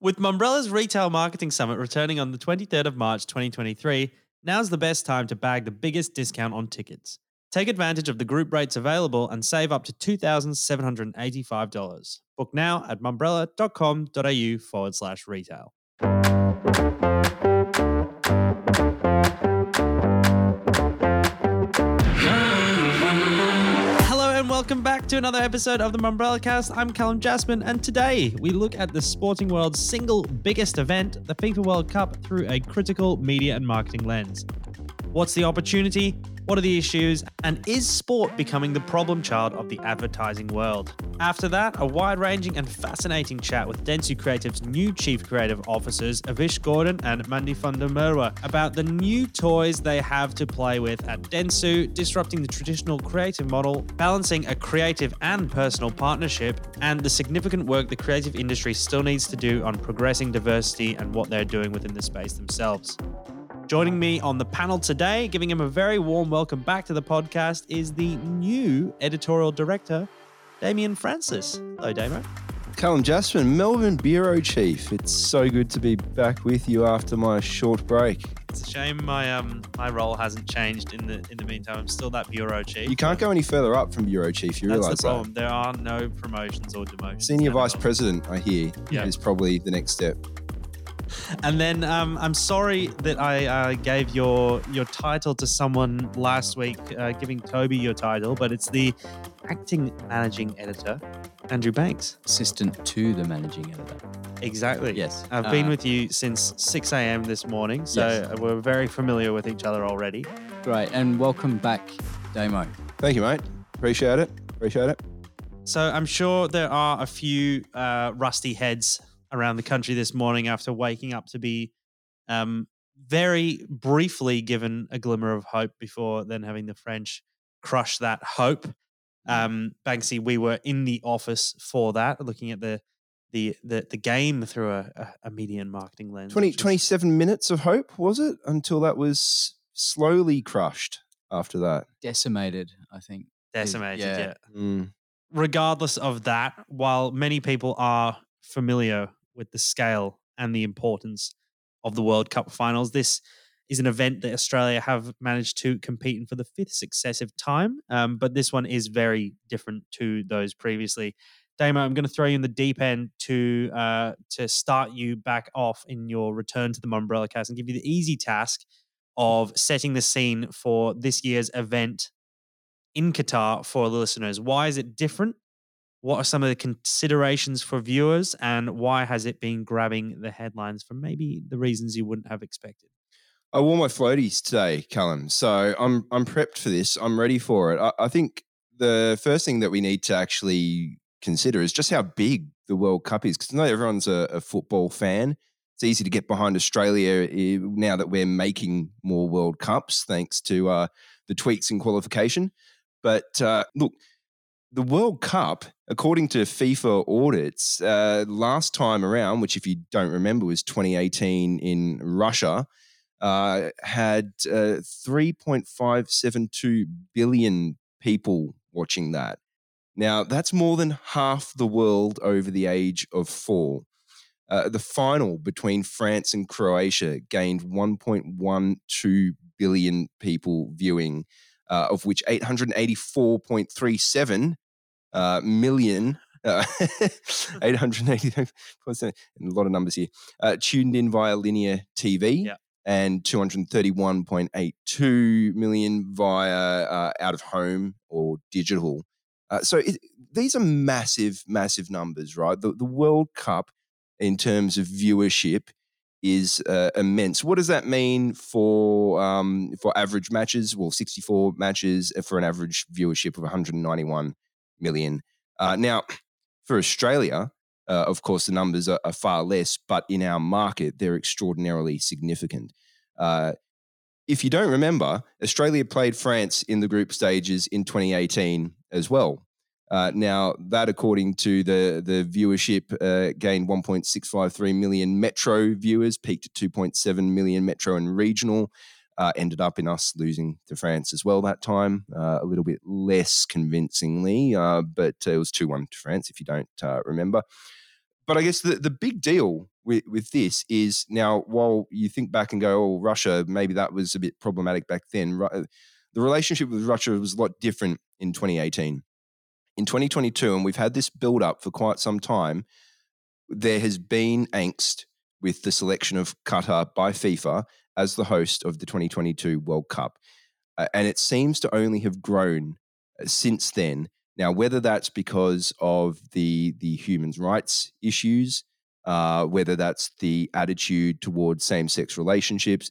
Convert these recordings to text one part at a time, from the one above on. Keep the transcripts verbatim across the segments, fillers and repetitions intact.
With Mumbrella's Retail Marketing Summit returning on the twenty-third of March twenty twenty-three, now's the best time to bag the biggest discount on tickets. Take advantage of the group rates available and save up to two thousand seven hundred eighty-five dollars. Book now at mumbrella.com.au forward slash retail. Welcome back to another episode of the Mumbrella Cast. I'm Callum Jasmine, and today we look at the sporting world's single biggest event, the FIFA World Cup, through a critical media and marketing lens. What's the opportunity? What are the issues? And is sport becoming the problem child of the advertising world? After that, a wide-ranging and fascinating chat with Dentsu Creative's new Chief Creative Officers, Avish Gordon and Mandy van der Merwe, about the new toys they have to play with at Dentsu, disrupting the traditional creative model, balancing a creative and personal partnership, and the significant work the creative industry still needs to do on progressing diversity and what they're doing within the space themselves. Joining me on the panel today, giving him a very warm welcome back to the podcast, is the new editorial director, Damien Francis. Hello, Damo. Callum Jasmine, Melbourne Bureau Chief. It's so good to be back with you after my short break. It's a shame my um my role hasn't changed in the in the meantime. I'm still that Bureau Chief. You can't go any further up from Bureau Chief, you realise that. That's the problem. That. There are no promotions or demotions. Senior Vice all. President, I hear, yep. is probably the next step. And then um, I'm sorry that I uh, gave your your title to someone last week, uh, giving Toby your title, but it's the acting managing editor, Andrew Banks. Assistant to the managing editor. Exactly. Yes. I've uh, been with you since six a.m. this morning, so yes. We're very familiar with each other already. Great. And welcome back, Damo. Thank you, mate. Appreciate it. Appreciate it. So I'm sure there are a few uh, rusty heads around the country this morning after waking up to be um, very briefly given a glimmer of hope before then having the French crush that hope. Um, Banksy, we were in the office for that, looking at the the the, the game through a, a media and marketing lens. twenty, was, twenty-seven minutes of hope, was it? Until that was slowly crushed after that. Decimated, I think. Decimated, yeah. yeah. Mm. Regardless of that, while many people are familiar with the scale and the importance of the World Cup finals, this is an event that Australia have managed to compete in for the fifth successive time, um, but this one is very different to those previously. Damo, I'm going to throw you in the deep end to uh, to start you back off in your return to the Mumbrella Cast and give you the easy task of setting the scene for this year's event in Qatar for the listeners. Why is it different? What are some of the considerations for viewers, and why has it been grabbing the headlines for maybe the reasons you wouldn't have expected? I wore my floaties today, Callum, so I'm I'm prepped for this. I'm ready for it. I, I think the first thing that we need to actually consider is just how big the World Cup is, because not everyone's a, a football fan. It's easy to get behind Australia now that we're making more World Cups thanks to uh, the tweaks in qualification. But uh, look, the World Cup, according to FIFA audits, uh, last time around, which if you don't remember was twenty eighteen in Russia, uh, had uh, three point five seven two billion people watching that. Now, that's more than half the world over the age of four. Uh, the final between France and Croatia gained one point one two billion people viewing, Uh, of which eight hundred eighty-four point three seven uh, million, uh, eight hundred eighty-four point seven, a lot of numbers here, uh, tuned in via linear T V, yeah. and two hundred thirty-one point eight two million via uh, out of home or digital. Uh, so it, these are massive, massive numbers, right? The, the World Cup in terms of viewership is uh, immense. What does that mean for um, for average matches? Well, sixty-four matches for an average viewership of one hundred ninety-one million. Uh, now, for Australia, uh, of course, the numbers are, are far less, but in our market, they're extraordinarily significant. Uh, if you don't remember, Australia played France in the group stages in twenty eighteen as well. Uh, now, that according to the, the viewership uh, gained one point six five three million metro viewers, peaked at two point seven million metro and regional, uh, ended up in us losing to France as well that time, uh, a little bit less convincingly, uh, but it was two one to France if you don't uh, remember. But I guess the, the big deal with, with this is now, while you think back and go, oh, Russia, maybe that was a bit problematic back then, the relationship with Russia was a lot different in twenty eighteen. In twenty twenty-two, and we've had this build-up for quite some time, there has been angst with the selection of Qatar by FIFA as the host of the twenty twenty-two World Cup. Uh, and it seems to only have grown since then. Now, whether that's because of the the human rights issues, uh, whether that's the attitude towards same-sex relationships,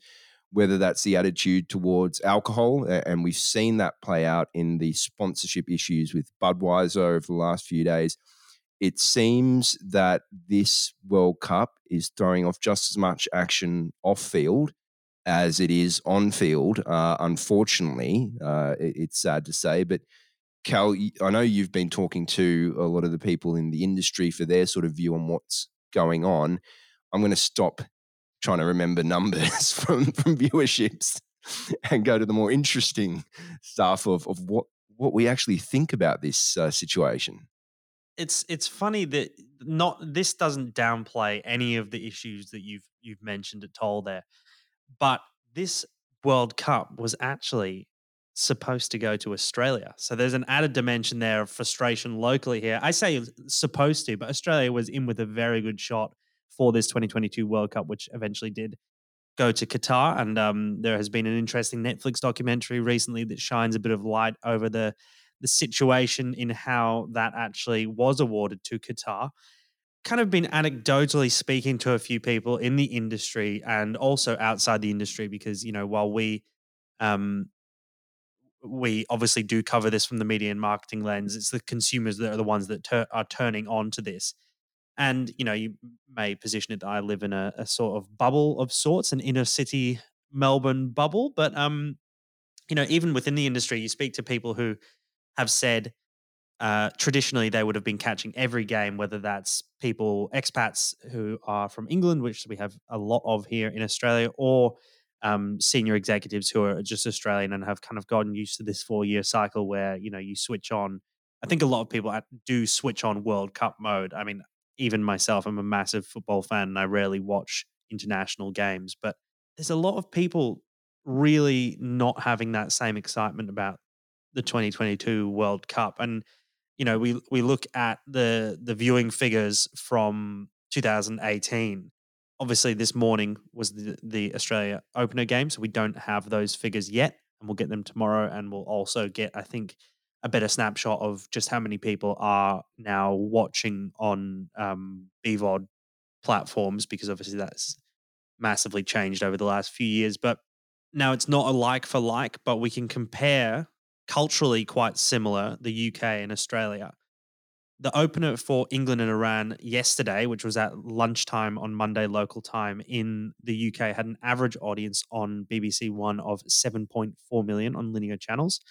whether that's the attitude towards alcohol, and we've seen that play out in the sponsorship issues with Budweiser over the last few days, it seems that this World Cup is throwing off just as much action off-field as it is on-field, uh, unfortunately. Uh, it, it's sad to say, but Cal, I know you've been talking to a lot of the people in the industry for their sort of view on what's going on. I'm going to stop trying to remember numbers from, from viewerships and go to the more interesting stuff of, of what, what we actually think about this uh, situation. It's it's funny that not this doesn't downplay any of the issues that you've you've mentioned at all there, but this World Cup was actually supposed to go to Australia. So there's an added dimension there of frustration locally here. I say supposed to, but Australia was in with a very good shot for this twenty twenty-two World Cup, which eventually did go to Qatar. And um, there has been an interesting Netflix documentary recently that shines a bit of light over the the situation in how that actually was awarded to Qatar. Kind of been anecdotally speaking to a few people in the industry and also outside the industry, because, you know, while we um, we obviously do cover this from the media and marketing lens, it's the consumers that are the ones that ter- are turning on to this. And, you know, you may position it that I live in a, a sort of bubble of sorts, an inner city Melbourne bubble. But, um, you know, even within the industry, you speak to people who have said uh, traditionally they would have been catching every game, whether that's people, expats who are from England, which we have a lot of here in Australia, or um, senior executives who are just Australian and have kind of gotten used to this four-year cycle where, you know, you switch on. I think a lot of people do switch on World Cup mode. I mean, even myself, I'm a massive football fan and I rarely watch international games, but there's a lot of people really not having that same excitement about the twenty twenty-two World Cup. And, you know, we we look at the the viewing figures from two thousand eighteen. Obviously, this morning was the, the Australia opener game, so we don't have those figures yet, and we'll get them tomorrow, and we'll also get, I think, a better snapshot of just how many people are now watching on um, B VOD platforms, because obviously that's massively changed over the last few years. But now it's not a like for like, but we can compare culturally quite similar, the U K and Australia. The opener for England and Iran yesterday, which was at lunchtime on Monday local time in the U K, had an average audience on B B C One of seven point four million on linear channels,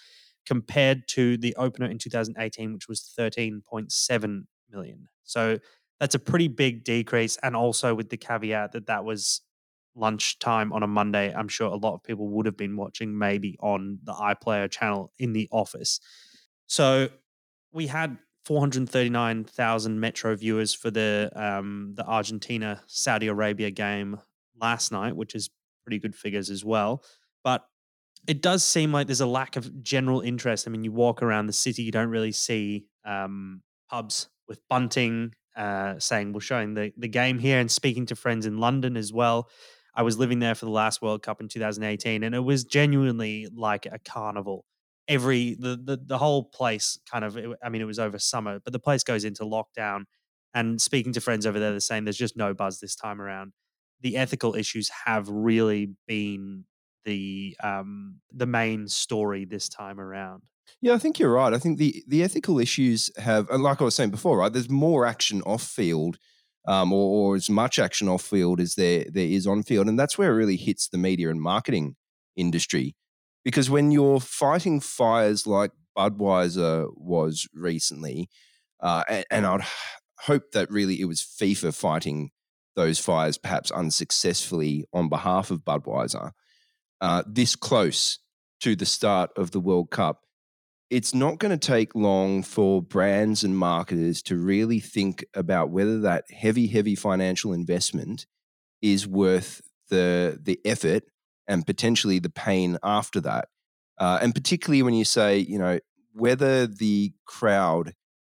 compared to the opener in two thousand eighteen, which was thirteen point seven million. So that's a pretty big decrease. And also with the caveat that that was lunchtime on a Monday, I'm sure a lot of people would have been watching maybe on the iPlayer channel in the office. So we had four hundred thirty-nine thousand Metro viewers for the um, the Argentina-Saudi Arabia game last night, which is pretty good figures as well. But it does seem like there's a lack of general interest. I mean, you walk around the city, you don't really see um, pubs with bunting uh, saying, we're showing the, the game here, and speaking to friends in London as well. I was living there for the last World Cup in two thousand eighteen, and it was genuinely like a carnival. Every the the, the whole place kind of, I mean, it was over summer, but the place goes into lockdown, and speaking to friends over there, they're saying there's just no buzz this time around. The ethical issues have really been the um, the main story this time around. Yeah, I think you're right. I think the, the ethical issues have, and like I was saying before, right, there's more action off-field um, or, or as much action off-field as there there is on-field, and that's where it really hits the media and marketing industry, because when you're fighting fires like Budweiser was recently, uh, and, and I'd hope that really it was FIFA fighting those fires perhaps unsuccessfully on behalf of Budweiser, Uh, this close to the start of the World Cup, it's not going to take long for brands and marketers to really think about whether that heavy, heavy financial investment is worth the the effort and potentially the pain after that. Uh, and particularly when you say, you know, whether the crowd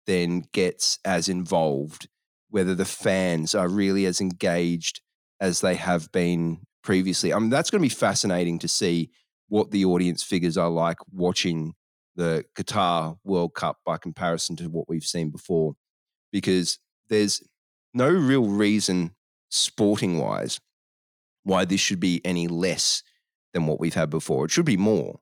then gets as involved, whether the fans are really as engaged as they have been previously. I mean, that's going to be fascinating to see what the audience figures are like watching the Qatar World Cup by comparison to what we've seen before, because there's no real reason sporting-wise why this should be any less than what we've had before. It should be more.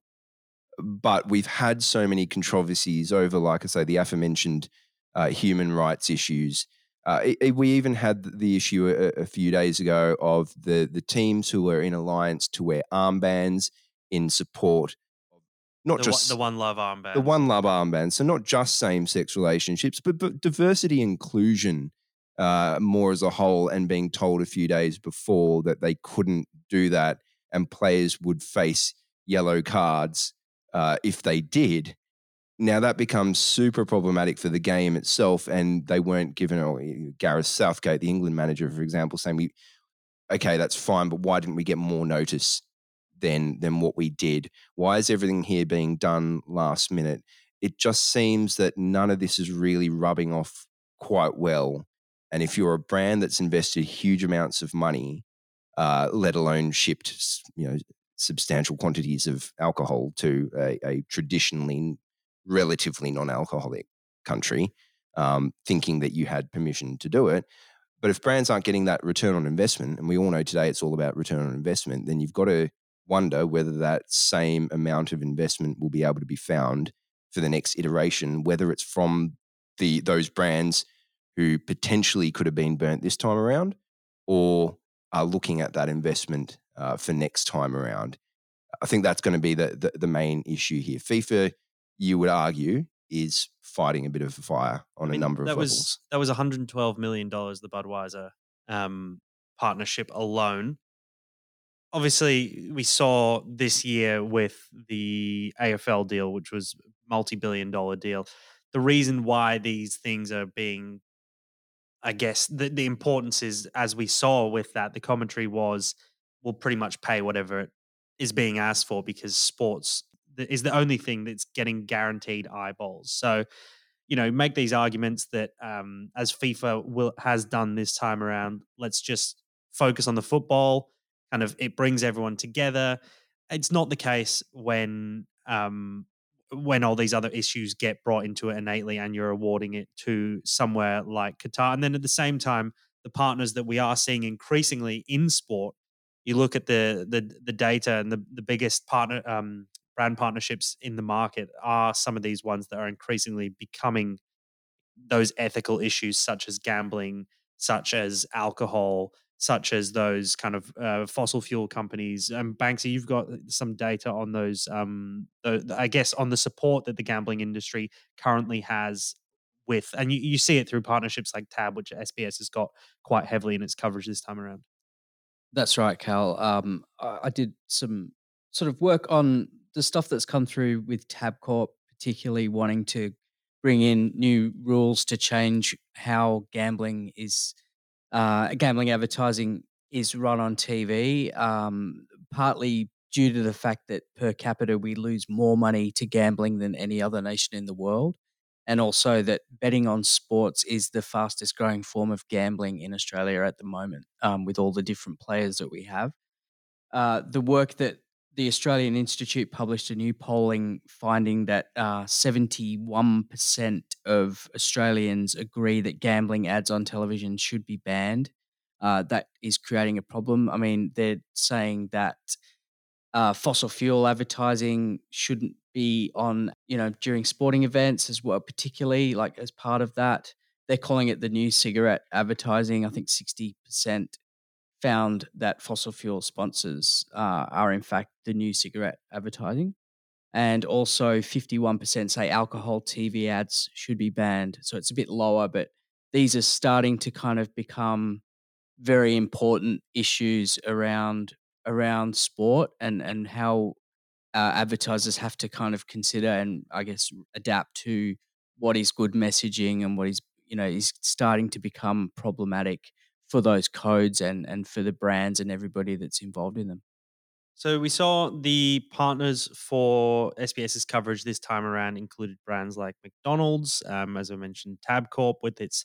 But we've had so many controversies over, like I say, the aforementioned uh, human rights issues. Uh, it, it, we even had the issue a, a few days ago of the, the teams who were in alliance to wear armbands in support of not the, just the One Love armband. The One Love armband. So not just same-sex relationships, but, but diversity, inclusion uh, more as a whole, and being told a few days before that they couldn't do that and players would face yellow cards Uh, if they did. Now that becomes super problematic for the game itself, and they weren't given oh, Gareth Southgate, the England manager, for example, saying, "We okay, that's fine, but why didn't we get more notice than than what we did? Why is everything here being done last minute?" It just seems that none of this is really rubbing off quite well. And if you're a brand that's invested huge amounts of money, uh, let alone shipped, you know, substantial quantities of alcohol to a, a traditionally relatively non-alcoholic country, um, thinking that you had permission to do it. But if brands aren't getting that return on investment, and we all know today it's all about return on investment, then you've got to wonder whether that same amount of investment will be able to be found for the next iteration, whether it's from the those brands who potentially could have been burnt this time around, or are looking at that investment Uh, for next time around. I think that's going to be the, the the main issue here. FIFA, you would argue, is fighting a bit of a fire on I mean, a number of levels. Was, that was one hundred twelve million dollars, the Budweiser um, partnership alone. Obviously, we saw this year with the A F L deal, which was a multi-billion dollar deal. The reason why these things are being, I guess, the, the importance is, as we saw with that, the commentary was, will pretty much pay whatever it is being asked for, because sports is the only thing that's getting guaranteed eyeballs. So, you know, make these arguments that um, as FIFA will, has done this time around, let's just focus on the football, kind of it brings everyone together. It's not the case when um, when all these other issues get brought into it innately and you're awarding it to somewhere like Qatar. And then at the same time, the partners that we are seeing increasingly in sport, you look at the the, the data, and the, the biggest partner um, brand partnerships in the market are some of these ones that are increasingly becoming those ethical issues, such as gambling, such as alcohol, such as those kind of uh, fossil fuel companies. And um, Banksy, you've got some data on those, um, the, I guess, on the support that the gambling industry currently has with, and you, you see it through partnerships like Tab, which S B S has got quite heavily in its coverage this time around. That's right, Cal. Um, I did some sort of work on the stuff that's come through with Tabcorp, particularly wanting to bring in new rules to change how gambling is, uh, gambling advertising is run on T V, um, partly due to the fact that per capita we lose more money to gambling than any other nation in the world, and also that betting on sports is the fastest growing form of gambling in Australia at the moment, um, with all the different players that we have. Uh, the work that the Australian Institute published, a new polling finding that uh, seventy-one percent of Australians agree that gambling ads on television should be banned. Uh, that is creating a problem. I mean, they're saying that uh, fossil fuel advertising shouldn't be on, you know, during sporting events as well, particularly like as part of that. They're calling it the new cigarette advertising. I think sixty percent found that fossil fuel sponsors uh, are in fact the new cigarette advertising. And also fifty-one percent say alcohol T V ads should be banned. So it's a bit lower, but these are starting to kind of become very important issues around around sport and, and how uh, advertisers have to kind of consider and I guess adapt to what is good messaging and what is, you know, is starting to become problematic for those codes and, and for the brands and everybody that's involved in them. So we saw the partners for SBS's coverage this time around included brands like McDonald's, um, as I mentioned, Tabcorp with its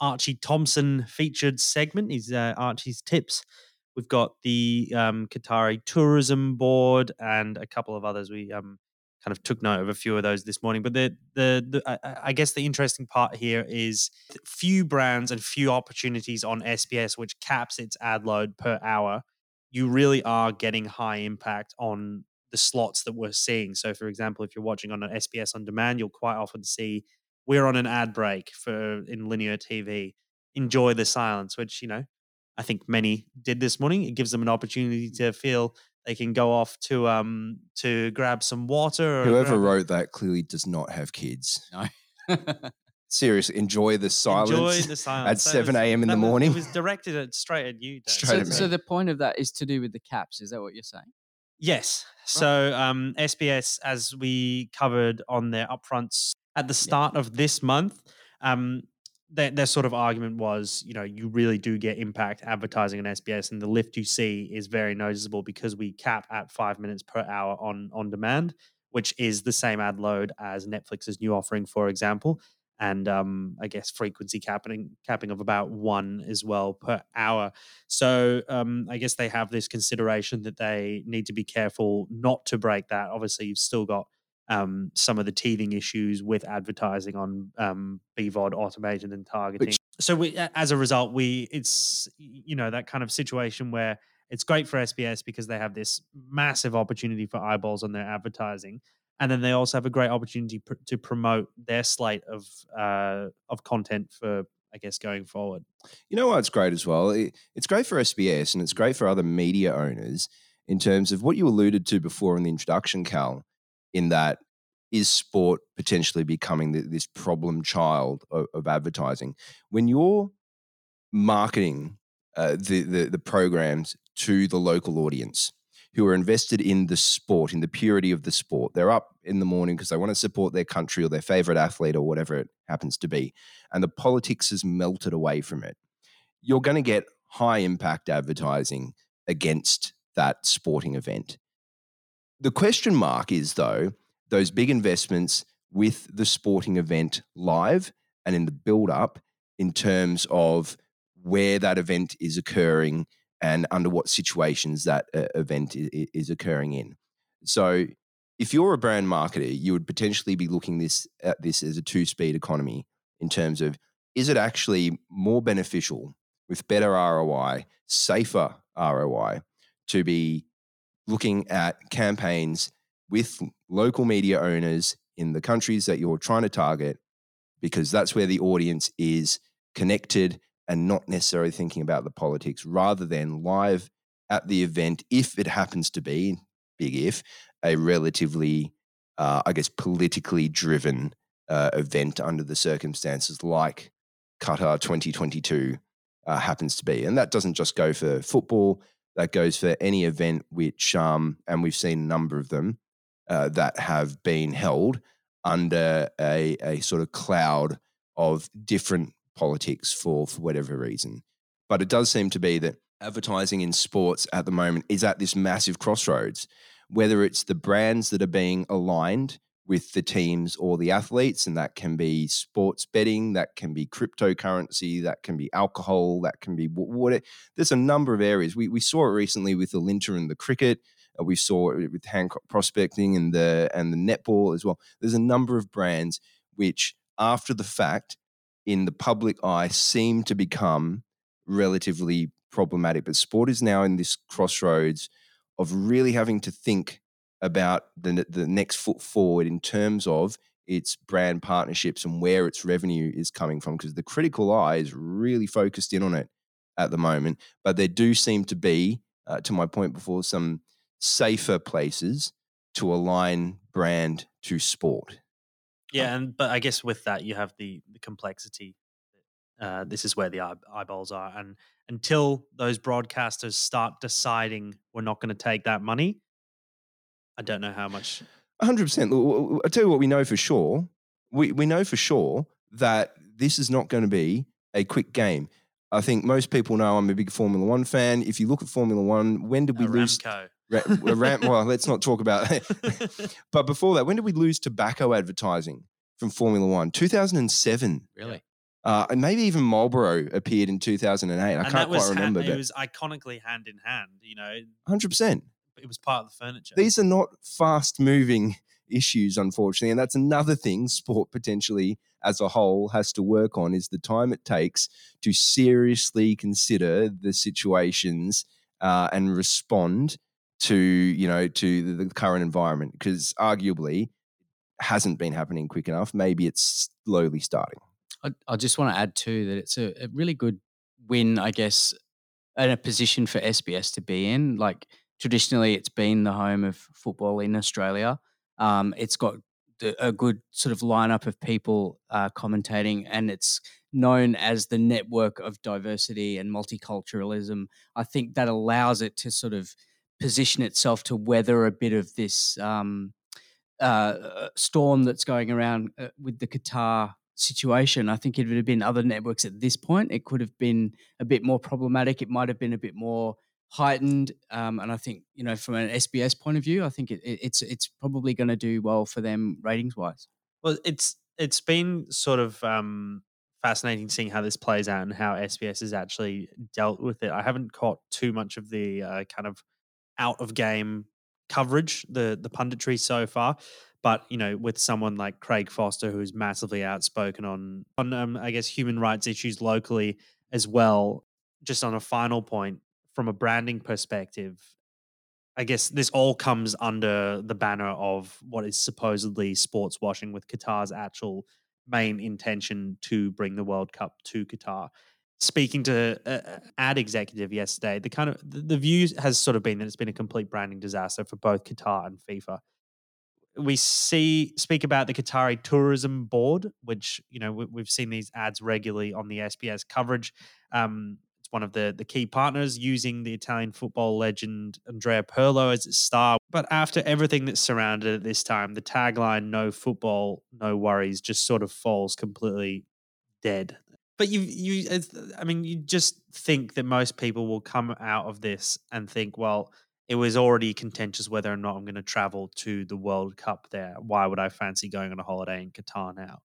Archie Thompson featured segment, is uh, Archie's Tips. We've got the um, Qatari Tourism Board and a couple of others. We um, kind of took note of a few of those this morning. But the the, the I, I guess the interesting part here is few brands and few opportunities on S B S, which caps its ad load per hour. You really are getting high impact on the slots that we're seeing. So, for example, if you're watching on an S B S On Demand, you'll quite often see we're on an ad break for in linear T V. Enjoy the silence, which, you know, I think many did this morning. It gives them an opportunity to feel they can go off to um to grab some water. Or Whoever grab- wrote that clearly does not have kids. No. Seriously, enjoy the silence. Enjoy the silence. At seven a.m. in the morning. It was directed at straight at you, Dave. Straight so, at me. So the point of that is to do with the caps. Is that what you're saying? Yes. Right. So um, S B S, as we covered on their upfronts at the start yeah. of this month, um, Their, their sort of argument was, you know, you really do get impact advertising on S B S and the lift you see is very noticeable because we cap at five minutes per hour on on demand, which is the same ad load as Netflix's new offering, for example, and um, I guess frequency capping, capping of about one as well per hour. So um, I guess they have this consideration that they need to be careful not to break that. Obviously, you've still got Um, some of the teething issues with advertising on um, B VOD, automated and targeting. Which- so we, as a result, we it's, you know, that kind of situation where it's great for S B S because they have this massive opportunity for eyeballs on their advertising. And then they also have a great opportunity pr- to promote their slate of uh, of content for, I guess, going forward. You know what's great as well? It, it's great for S B S and it's great for other media owners in terms of what you alluded to before in the introduction, Cal. In that, is sport potentially becoming the, this problem child of, of advertising? When you're marketing uh, the, the the programs to the local audience who are invested in the sport, in the purity of the sport, they're up in the morning because they want to support their country or their favorite athlete or whatever it happens to be, and the politics has melted away from it, you're going to get high impact advertising against that sporting event. The question mark is, though, those big investments with the sporting event live and in the build-up in terms of where that event is occurring and under what situations that uh, event i- is occurring in. So if you're a brand marketer, you would potentially be looking this at this as a two-speed economy in terms of, is it actually more beneficial with better R O I, safer R O I, to be looking at campaigns with local media owners in the countries that you're trying to target, because that's where the audience is connected and not necessarily thinking about the politics, rather than live at the event, if it happens to be, big if, a relatively, uh, I guess, politically driven uh, event under the circumstances like Qatar twenty twenty-two uh, happens to be. And that doesn't just go for football. That goes for any event which, um, and we've seen a number of them uh, that have been held under a, a sort of cloud of different politics for, for whatever reason. But it does seem to be that advertising in sports at the moment is at this massive crossroads, whether it's the brands that are being aligned with the teams or the athletes, and that can be sports betting, that can be cryptocurrency, that can be alcohol, that can be water. There's a number of areas. We we saw it recently with the Linter and the cricket. Uh, we saw it with Hancock Prospecting and the and the netball as well. There's a number of brands which, after the fact, in the public eye, seem to become relatively problematic. But sport is now in this crossroads of really having to think about the the next foot forward in terms of its brand partnerships and where its revenue is coming from, because the critical eye is really focused in on it at the moment. But there do seem to be, uh, to my point before, some safer places to align brand to sport. Yeah, um, and but I guess with that you have the, the complexity. Uh, this is where the eye- eyeballs are. And until those broadcasters start deciding we're not going to take that money, I don't know how much. one hundred percent. I'll tell you what we know for sure. We we know for sure that this is not going to be a quick game. I think most people know I'm a big Formula One fan. If you look at Formula One, when did we a lose? Ramco. Ra- ram- well, let's not talk about that. But before that, when did we lose tobacco advertising from Formula One? two thousand seven. Really? Uh, and maybe even Marlboro appeared in two thousand eight. I and can't quite remember. Hand, it but was iconically hand in hand, you know. one hundred percent. It was part of the furniture. These are not fast-moving issues, unfortunately, and that's another thing sport potentially as a whole has to work on is the time it takes to seriously consider the situations uh, and respond to, you know, to the current environment, because arguably it hasn't been happening quick enough. Maybe it's slowly starting. I, I just want to add too that it's a, a really good win, I guess, and a position for S B S to be in. Like traditionally it's been the home of football in Australia. Um, it's got a good sort of lineup of people uh, commentating, and it's known as the network of diversity and multiculturalism. I think that allows it to sort of position itself to weather a bit of this um, uh, storm that's going around uh, with the Qatar situation. I think if it had been other networks at this point, it could have been a bit more problematic. It might have been a bit more heightened, um, and I think, you know, from an S B S point of view, I think it, it, it's it's probably going to do well for them ratings wise. Well, it's it's been sort of um, fascinating seeing how this plays out and how S B S has actually dealt with it. I haven't caught too much of the uh, kind of out of game coverage, the the punditry so far, but you know, with someone like Craig Foster, who's massively outspoken on on um, I guess human rights issues locally as well. Just on a final point. From a branding perspective, I guess this all comes under the banner of what is supposedly sports washing, with Qatar's actual main intention to bring the World Cup to Qatar. Speaking to an ad executive yesterday, the kind of the view has sort of been that it's been a complete branding disaster for both Qatar and FIFA. We see speak about the Qatari Tourism Board, which, you know, we've seen these ads regularly on the S B S coverage. Um, one of the, the key partners, using the Italian football legend Andrea Pirlo as its star. But after everything that's surrounded it this time, the tagline, no football, no worries, just sort of falls completely dead. But you, you, I mean, you just think that most people will come out of this and think, well, it was already contentious whether or not I'm going to travel to the World Cup there. Why would I fancy going on a holiday in Qatar now?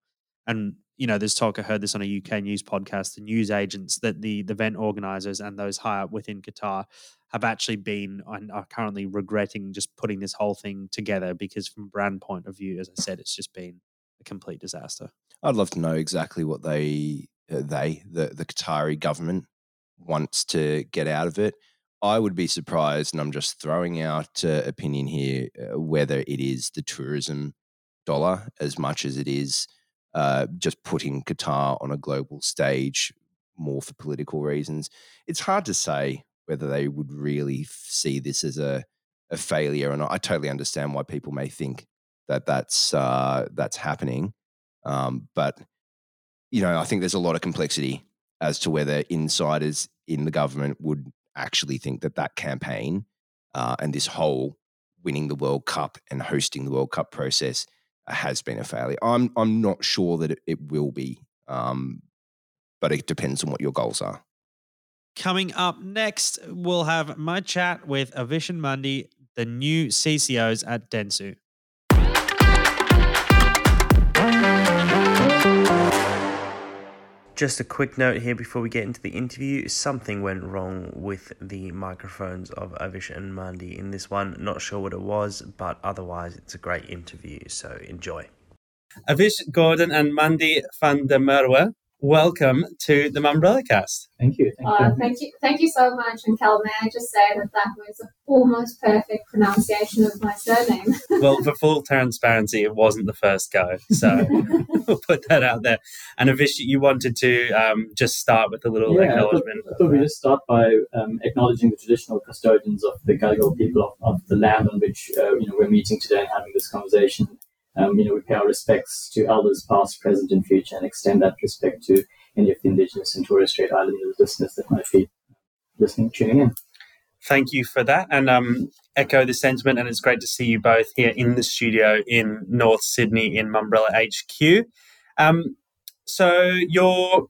And, you know, there's talk, I heard this on a U K news podcast, the news agents that the, the event organisers and those high up within Qatar have actually been and are currently regretting just putting this whole thing together, because from a brand point of view, as I said, it's just been a complete disaster. I'd love to know exactly what they, uh, they the, the Qatari government wants to get out of it. I would be surprised, and I'm just throwing out uh, opinion here, uh, whether it is the tourism dollar as much as it is Uh, just putting Qatar on a global stage more for political reasons. It's hard to say whether they would really f- see this as a, a failure or not. I totally understand why people may think that that's, uh, that's happening. Um, but, you know, I think there's a lot of complexity as to whether insiders in the government would actually think that that campaign uh, and this whole winning the World Cup and hosting the World Cup process has been a failure. I'm I'm not sure that it, it will be, um, but it depends on what your goals are. Coming up next, we'll have my chat with Avish and Mandy, the new C C Os at Dentsu. Just a quick note here before we get into the interview. Something went wrong with the microphones of Avish and Mandy in this one. Not sure what it was, but otherwise it's a great interview, so enjoy. Avish Gordon and Mandy van der Merwe, welcome to the Mumbrella Cast. Thank you. Thank, uh, you. thank you. Thank you so much. And Cal, may I just say that that was an almost perfect pronunciation of my surname. Well, for full transparency, it wasn't the first go. So we'll put that out there. And Avish, you wanted to um, just start with a little yeah, acknowledgement. I thought, I thought we just start by um, acknowledging the traditional custodians of the Gadigal people of, of the land on which uh, you know we're meeting today and having this conversation. Um, you know, we pay our respects to elders past, present and future, and extend that respect to any of the Indigenous and Torres Strait Islanders listeners that might be listening, tuning in. thank you for that, and um, echo the sentiment. And it's great to see you both here in the studio in North Sydney in Mumbrella H Q. Um, so you're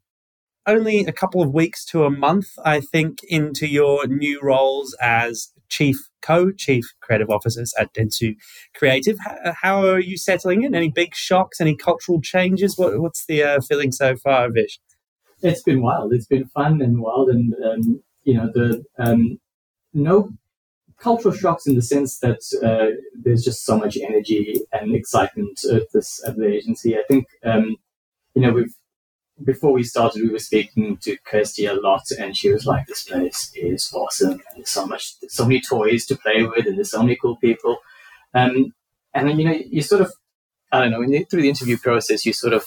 only a couple of weeks to a month, I think, into your new roles as Chief Co-Chief Creative Officers at Dentsu Creative. How are you settling in? Any big shocks? Any cultural changes? What, what's the uh, feeling so far, Avish? It's been wild. It's been fun and wild, and um, you know, the um, no cultural shocks in the sense that uh, there's just so much energy and excitement at this at the agency. I think um, you know we've. Before we started, we were speaking to Kirsty a lot, and she was like, "This place is awesome, and there's so much, there's so many toys to play with, and there's so many cool people." Um, and then you know, you sort of, I don't know, when you, through the interview process, you sort of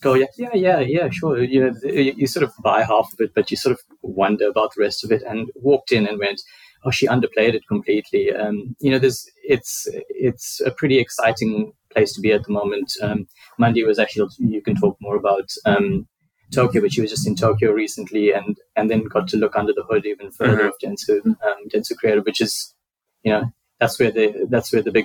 go, "Yeah, yeah, yeah, yeah, sure." You know, you, you sort of buy half of it, but you sort of wonder about the rest of it. And walked in and went, "Oh, she underplayed it completely." Um, you know, there's it's it's a pretty exciting place to be at the moment. Um, Mandy was actually, you can talk more about um, Tokyo, but she was just in Tokyo recently, and and then got to look under the hood even further of Dentsu, um, Dentsu Creative, which is, you know, that's where the that's where the big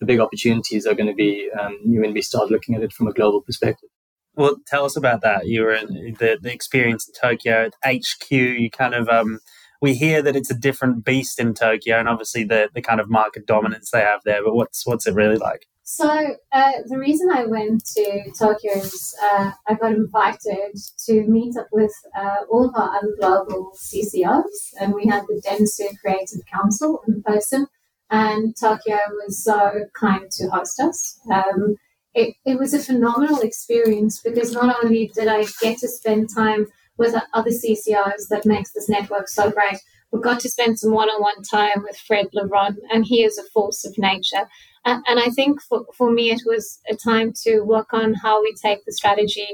the big opportunities are going to be um, when we start looking at it from a global perspective. Well, tell us about that. You were in the, the experience in Tokyo at H Q. You kind of um, we hear that it's a different beast in Tokyo, and obviously the the kind of market dominance they have there. But what's what's it really like? So uh, the reason I went to Tokyo is uh, I got invited to meet up with uh, all of our other global C C Os, and we had the Dentsu Creative Council in person, and Tokyo was so kind to host us. Um, it, it was a phenomenal experience because not only did I get to spend time with other C C Os that makes this network so great, we got to spend some one-on-one time with Fred Levin, and he is a force of nature. And, and I think for, for me, it was a time to work on how we take the strategy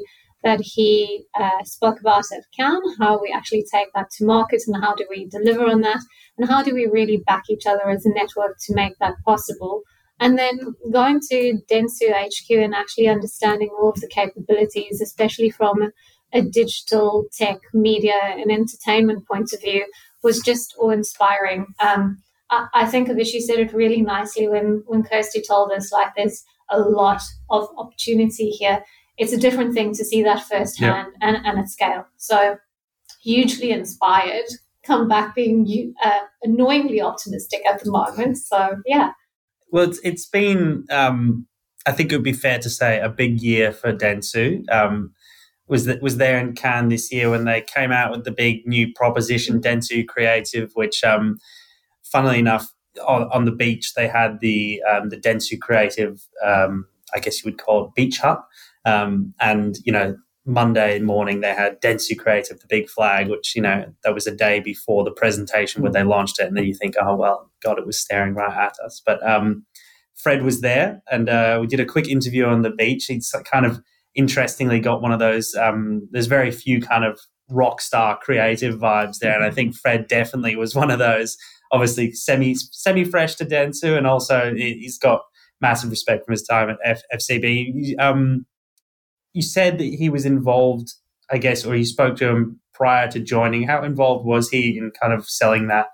that he uh, spoke about at Cannes, how we actually take that to market, and how do we deliver on that, and how do we really back each other as a network to make that possible. And then going to Dentsu H Q and actually understanding all of the capabilities, especially from a digital tech, media and entertainment point of view, was just awe-inspiring. Um, I think Avish said it really nicely when, when Kirsty told us, like, there's a lot of opportunity here. It's a different thing to see that firsthand, yeah, and, and at scale. So hugely inspired, come back being uh, annoyingly optimistic at the moment. So, yeah. Well, it's, it's been, um, I think it would be fair to say, a big year for Dentsu. Um, was that was there in Cannes this year when they came out with the big new proposition, Dentsu Creative, which... Um, Funnily enough, on, on the beach, they had the um, the Dentsu Creative, um, I guess you would call it beach hut. Um, and, you know, Monday morning they had Dentsu Creative, the big flag, which, you know, that was a day before the presentation where they launched it. And then you think, oh, well, God, it was staring right at us. But um, Fred was there, and uh, we did a quick interview on the beach. He's kind of interestingly got one of those, um, there's very few kind of rock star creative vibes there. And I think Fred definitely was one of those. Obviously, semi semi fresh to Dentsu, and also he's got massive respect from his time at F- FCB. You, um, you said that he was involved, I guess, or you spoke to him prior to joining. How involved was he in kind of selling that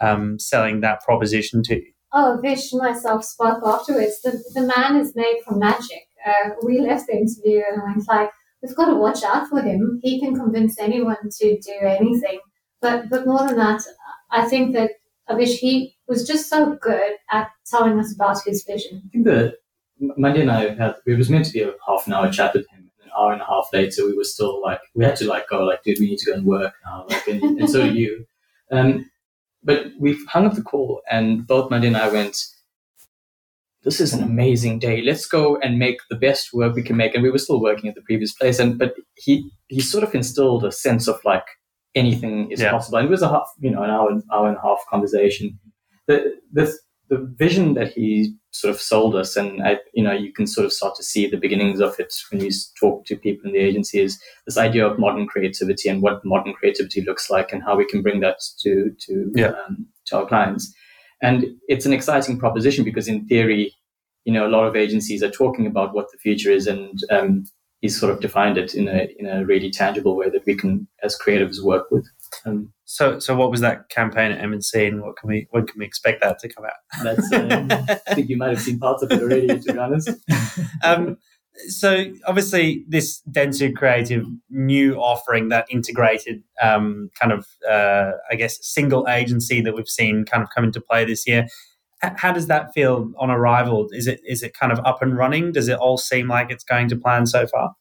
um, selling that proposition to you? Oh, Vish and myself spoke afterwards. The the man is made from magic. Uh, we left the interview, and I was like, "We've got to watch out for him. He can convince anyone to do anything." But but more than that, I think that Avish, he was just so good at telling us about his vision. I think that Mandy and I had, it was meant to be a half an hour chat with him. An hour and a half later, we were still like, we had to like go, like, dude, we need to go and work now. Like, and, and so do you. Um, but we hung up the call, and both Mandy and I went, this is an amazing day. Let's go and make the best work we can make. And we were still working at the previous place. And But he, he sort of instilled a sense of like, anything is yeah. possible. And it was a half, you know, an hour, hour and a half conversation. The the the vision that he sort of sold us, and I, you know, you can sort of start to see the beginnings of it when you talk to people in the agency, is this idea of modern creativity and what modern creativity looks like and how we can bring that to to yeah. um, to our clients. And it's an exciting proposition because, in theory, you know, a lot of agencies are talking about what the future is, and um, he's sort of defined it in a in a really tangible way that we can, as creatives, work with. And so, so what was that campaign at M and C, and what can we, when can we expect that to come out? That's, um, I think you might have seen parts of it already, to be honest. um, so obviously, this Dentsu Creative new offering, that integrated um, kind of, uh, I guess, single agency that we've seen kind of come into play this year. How does that feel on arrival? Is it is it kind of up and running? Does it all seem like it's going to plan so far?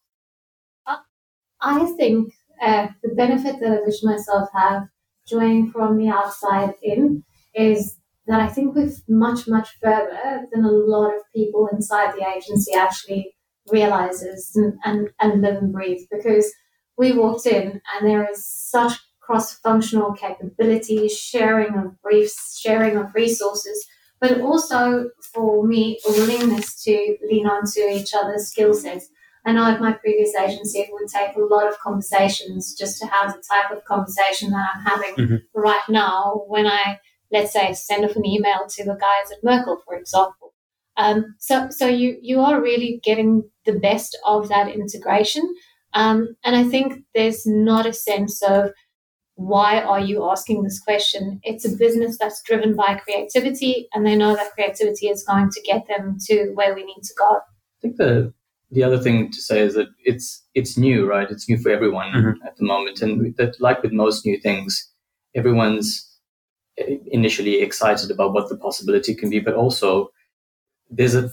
I think uh, the benefit that I wish myself have joining from the outside in is that I think we're much, much further than a lot of people inside the agency actually realises and, and, and live and breathe, because we walked in and there is such cross-functional capability, sharing of briefs, sharing of resources, but also for me, a willingness to lean onto each other's skill sets. I know at my previous agency, it would take a lot of conversations just to have the type of conversation that I'm having mm-hmm. right now when I, let's say, send off an email to the guys at Merkle, for example. Um, so so you, you are really getting the best of that integration. Um, and I think there's not a sense of, why are you asking this question? It's a business that's driven by creativity, and they know that creativity is going to get them to where we need to go. I think the... The other thing to say is that it's it's new, right? It's new for everyone mm-hmm. at the moment. And that, like with most new things, everyone's initially excited about what the possibility can be, but also there's a,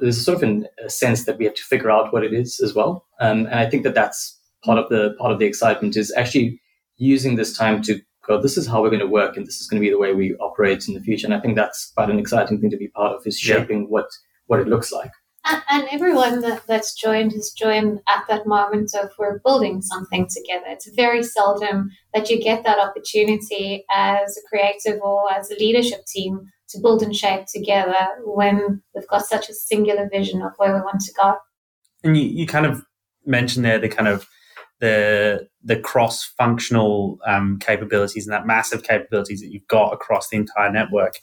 there's a sort of an, a sense that we have to figure out what it is as well. Um, and I think that that's part of the part of the excitement, is actually using this time to go, this is how we're going to work, and this is going to be the way we operate in the future. And I think that's quite an exciting thing to be part of, is shaping yeah. what, what it looks like. And everyone that, that's joined has joined at that moment of we're building something together. It's very seldom that you get that opportunity as a creative or as a leadership team to build and shape together when we've got such a singular vision of where we want to go. And you, you kind of mentioned there the kind of the the cross-functional um, capabilities and that massive capabilities that you've got across the entire network.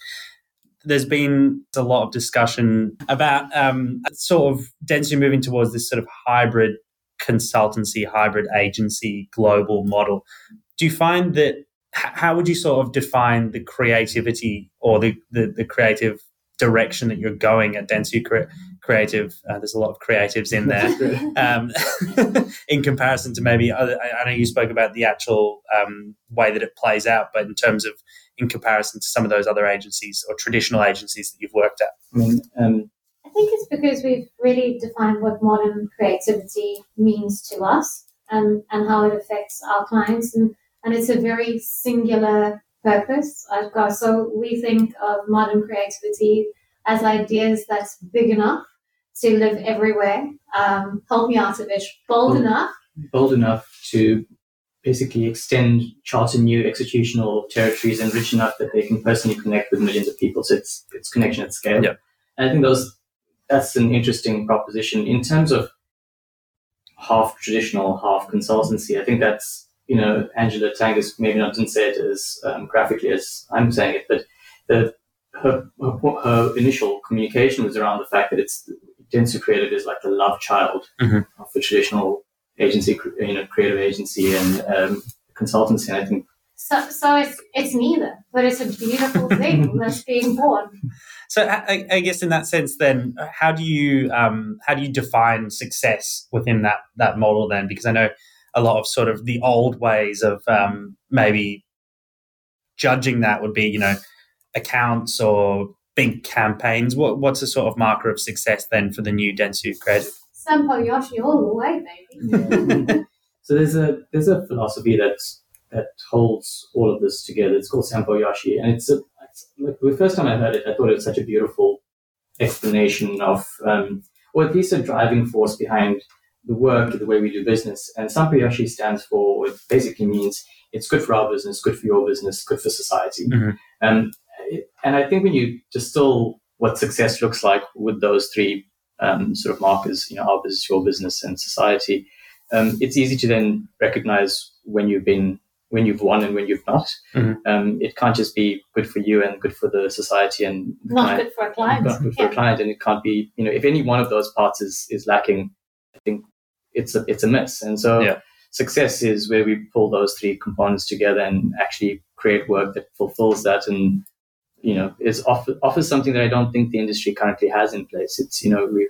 There's been a lot of discussion about um, sort of Dentsu moving towards this sort of hybrid consultancy, hybrid agency, global model. Do you find that, how would you sort of define the creativity or the, the, the creative direction that you're going at Dentsu Cre- Creative? Uh, there's a lot of creatives in there um, in comparison to maybe other, I know you spoke about the actual um, way that it plays out, but in terms of in comparison to some of those other agencies or traditional agencies that you've worked at? I mean, um, I think it's because we've really defined what modern creativity means to us and, and how it affects our clients. And, and it's a very singular purpose. I've got, so we think of modern creativity as ideas that's big enough to live everywhere. Um, help me out, Avish. Bold, bold enough. Bold enough to basically extend, charter new executional territories, and rich enough that they can personally connect with millions of people. So it's it's connection at scale. Yeah. And I think those that's an interesting proposition in terms of half traditional, half consultancy. I think that's, you know, Angela Tang is maybe not didn't say it as um, graphically as I'm saying it, but the her, her, her initial communication was around the fact that it's Dentsu Creative is like the love child mm-hmm. of the traditional agency, you know, creative agency and um, consultancy, and I think so. So it's it's neither, but it's a beautiful thing that's being born. So I, I guess in that sense, then, how do you um, how do you define success within that that model then? Because I know a lot of sort of the old ways of um, maybe judging that would be, you know, accounts or big campaigns. What what's a sort of marker of success then for the new Dentsu Creative? Sampo Yoshi all the way, baby. So there's a there's a philosophy that that holds all of this together. It's called Sampo Yoshi, and it's, a, it's like the first time I heard it, I thought it was such a beautiful explanation of, um, or at least a driving force behind the work, the way we do business. And Sampo Yoshi stands for, it basically means it's good for our business, good for your business, good for society. Mm-hmm. Um, and I think when you distill what success looks like with those three Um, sort of markers, you know, our business, your business, and society. Um, it's easy to then recognize when you've been, when you've won and when you've not. Mm-hmm. Um, it can't just be good for you and good for the society and the not client, good for a client. Not good for yeah. a client, and it can't be, you know, if any one of those parts is is lacking, I think it's a it's a mess. And so, yeah. success is where we pull those three components together and actually create work that fulfills that and, you know, is offer, offers something that I don't think the industry currently has in place. It's, you know, we,